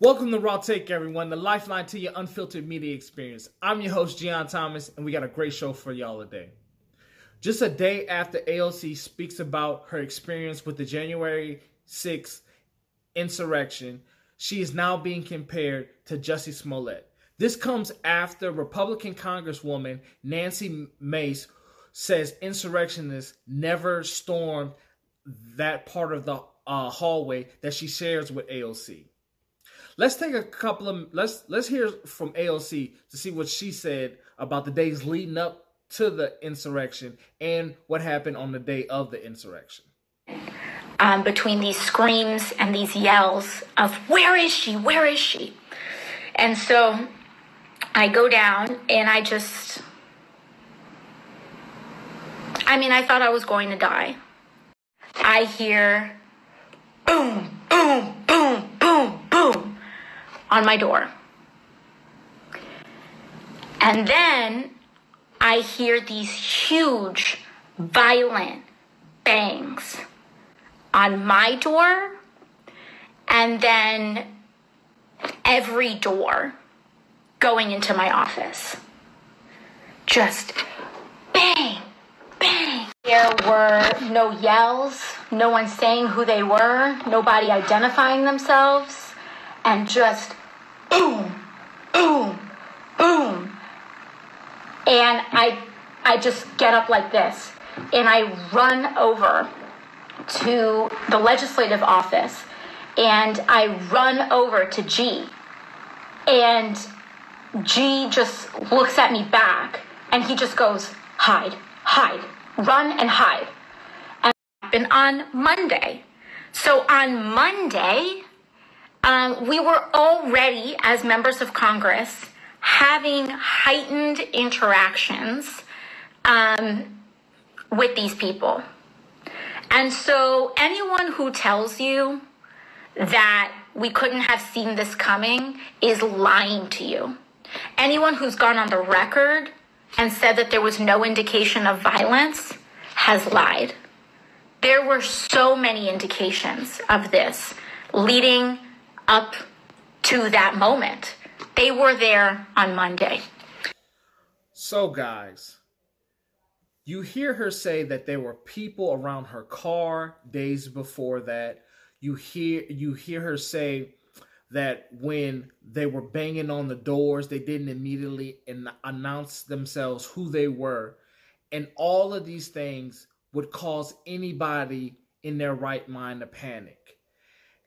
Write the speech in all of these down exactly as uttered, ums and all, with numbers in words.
Welcome to Raw Take, everyone, the lifeline to your unfiltered media experience. I'm your host, Gian Thomas, and we got a great show for y'all today. Just a day after A O C speaks about her experience with the January sixth insurrection, she is now being compared to Jussie Smollett. This comes after Republican Congresswoman Nancy Mace says insurrectionists never stormed that part of the uh, hallway that she shares with A O C. Let's take a couple of let's let's hear from A O C to see what she said about the days leading up to the insurrection and what happened on the day of the insurrection. Um, between these screams and these yells of "Where is she? Where is she?" and so I go down and I just, I mean, I thought I was going to die. I hear boom, boom, boom, boom, boom on my door. And then I hear these huge, violent bangs on my door and then every door going into my office. Just bang. Bang. There were no yells, no one saying who they were, nobody identifying themselves, and just boom, boom, boom. And I, I just get up like this, and I run over to the legislative office, and I run over to G, and G just looks at me back, and he just goes, hide. Hide, run and hide. And it happened on Monday. So on Monday, um, we were already, as members of Congress, having heightened interactions um, with these people. And so anyone who tells you that we couldn't have seen this coming is lying to you. Anyone who's gone on the record and said that there was no indication of violence has lied. There were so many indications of this leading up to that moment. They were there on Monday. So guys, you hear her say that there were people around her car days before that. You hear you hear her say that when they were banging on the doors, they didn't immediately in- announce themselves who they were. And all of these things would cause anybody in their right mind to panic.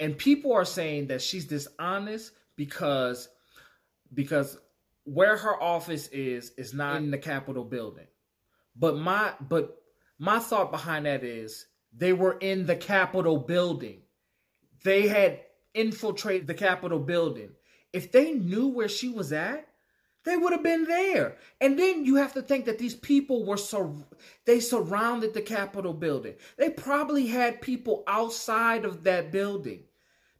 And people are saying that she's dishonest because, because where her office is, is not in the Capitol building. But my, but my thought behind that is they were in the Capitol building. They had infiltrate the Capitol building. If they knew where she was at, they would have been there. And then you have to think that these people were so they surrounded the Capitol building. They probably had people outside of that building.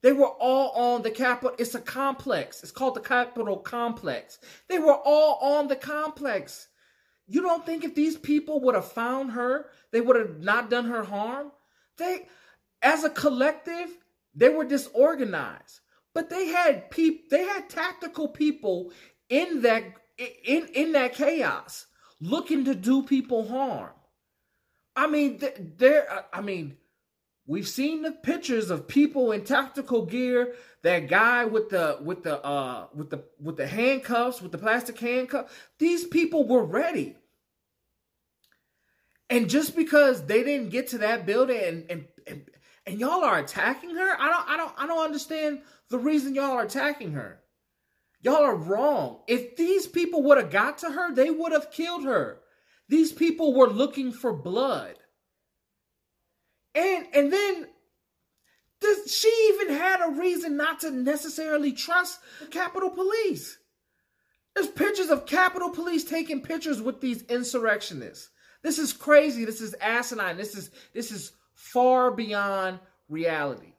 They were all on the Capitol. It's a complex. It's called the Capitol Complex. They were all on the complex. You don't think if these people would have found her, they would have not done her harm? They, as a collective, they were disorganized, but they had peop- they had tactical people in that in in that chaos looking to do people harm. I mean, there. I mean, we've seen the pictures of people in tactical gear. That guy with the with the uh, with the with the handcuffs, with the plastic handcuffs. These people were ready. And just because they didn't get to that building and and. and And y'all are attacking her? I don't I don't I don't understand the reason y'all are attacking her. Y'all are wrong. If these people would have got to her, they would have killed her. These people were looking for blood. And and then this, she even had a reason not to necessarily trust Capitol Police. There's pictures of Capitol Police taking pictures with these insurrectionists. This is crazy. This is asinine. This is this is far beyond reality.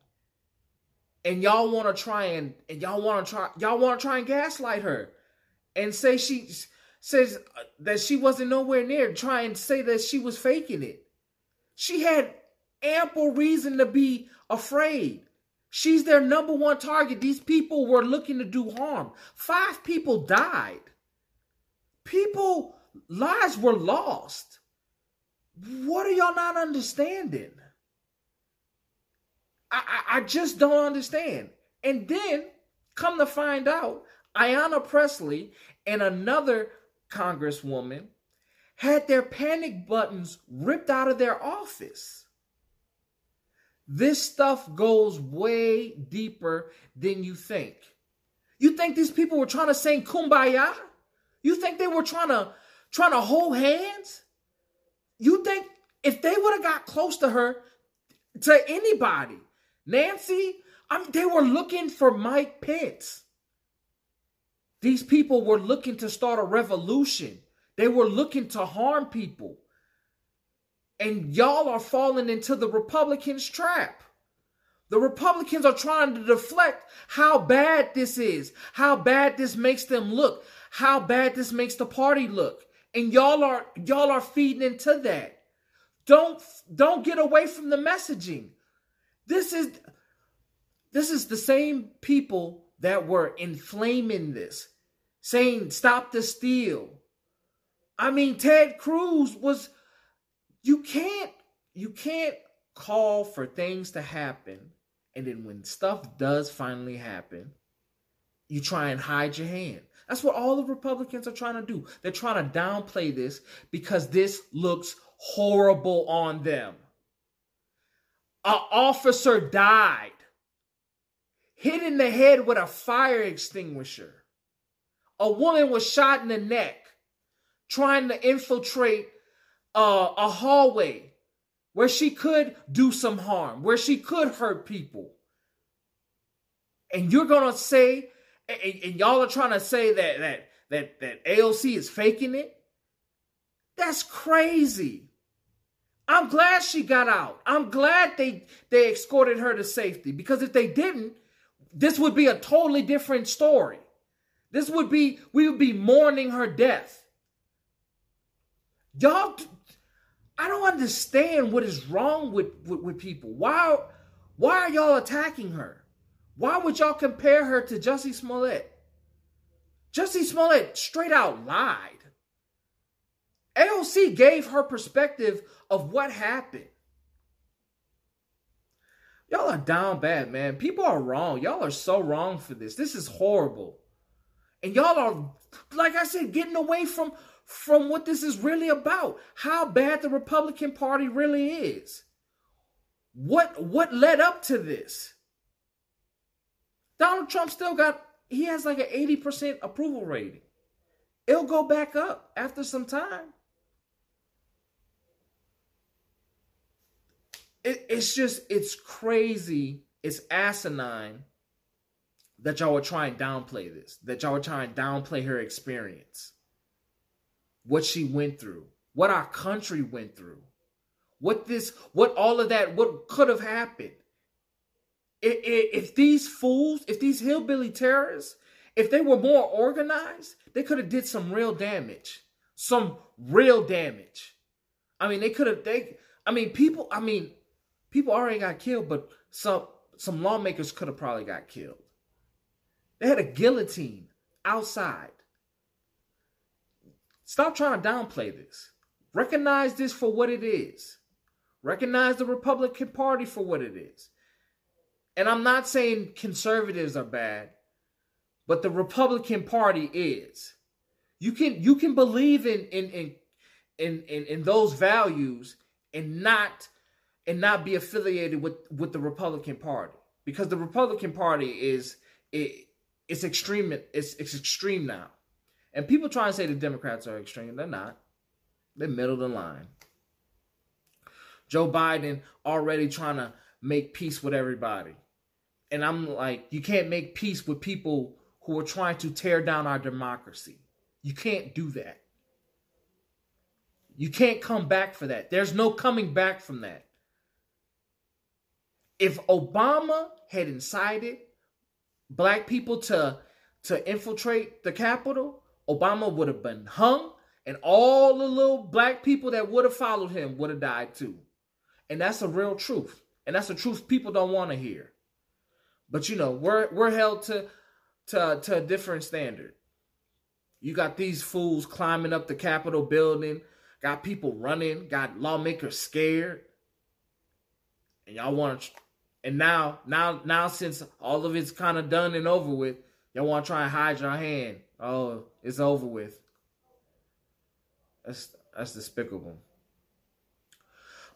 And y'all want to try and, and y'all want to try, y'all want to try and gaslight her and say she, says that she wasn't nowhere near, trying to say that she was faking it. She had ample reason to be afraid. She's their number one target. These people were looking to do harm. Five people died. People, lives were lost. What are y'all not understanding? I, I, I just don't understand. And then, come to find out, Ayanna Presley and another congresswoman had their panic buttons ripped out of their office. This stuff goes way deeper than you think. You think these people were trying to sing Kumbaya? You think they were trying to, trying to hold hands? You think if they would have got close to her, to anybody, Nancy, I mean, they were looking for Mike Pitts. These people were looking to start a revolution. They were looking to harm people. And y'all are falling into the Republicans' trap. The Republicans are trying to deflect how bad this is, how bad this makes them look, how bad this makes the party look. And y'all are y'all are feeding into that. Don't don't get away from the messaging. This is this is the same people that were inflaming this, saying stop the steal. I mean, Ted Cruz was you can't you can't call for things to happen, and then when stuff does finally happen, you try and hide your hand. That's what all the Republicans are trying to do. They're trying to downplay this because this looks horrible on them. An officer died, hit in the head with a fire extinguisher. A woman was shot in the neck trying to infiltrate uh, a hallway where she could do some harm, where she could hurt people. And you're going to say, and, and y'all are trying to say that, that, that, that A O C is faking it? That's crazy. I'm glad she got out. I'm glad they, they escorted her to safety, because if they didn't, this would be a totally different story. This would be, we would be mourning her death. Y'all, I don't understand what is wrong with, with, with people. Why, why are y'all attacking her? Why would y'all compare her to Jussie Smollett? Jussie Smollett straight out lied. A O C gave her perspective of what happened. Y'all are down bad, man. People are wrong. Y'all are so wrong for this. This is horrible. And y'all are, like I said, getting away from, from what this is really about. How bad the Republican Party really is. What, what led up to this? Donald Trump still got, he has like an eighty percent approval rating. It'll go back up after some time. It, it's just, it's crazy. It's asinine that y'all were trying to downplay this. That y'all were trying to downplay her experience. What she went through. What our country went through. What this, what all of that, what could have happened. It, it, if these fools, if these hillbilly terrorists, if they were more organized, they could have did some real damage. Some real damage. I mean, they could have, they, I mean, people, I mean, people already got killed, but some, some lawmakers could have probably got killed. They had a guillotine outside. Stop trying to downplay this. Recognize this for what it is. Recognize the Republican Party for what it is. And I'm not saying conservatives are bad. But the Republican Party is. You can you can believe in in in in, in, in those values and not and not be affiliated with, with the Republican Party, because the Republican Party is it, it's extreme it's it's extreme now, and people try and say the Democrats are extreme. They're not. They're middle of the line. Joe Biden already trying to make peace with everybody, and I'm like, you can't make peace with people who are trying to tear down our democracy. You can't do that. You can't come back for that. There's no coming back from that. If Obama had incited black people to, to infiltrate the Capitol, Obama would have been hung, and all the little black people that would have followed him would have died too. And that's a real truth. And that's a truth people don't want to hear. But, you know, we're we're held to, to, to a different standard. You got these fools climbing up the Capitol building, got people running, got lawmakers scared. And y'all want to... And now, now, now, since all of it's kind of done and over with, y'all want to try and hide your hand. Oh, it's over with. That's that's despicable.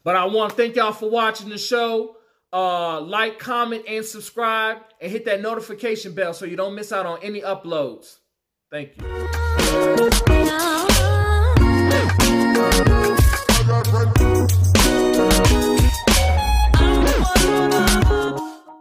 But I want to thank y'all for watching the show. Uh, like, comment, and subscribe, and hit that notification bell so you don't miss out on any uploads. Thank you.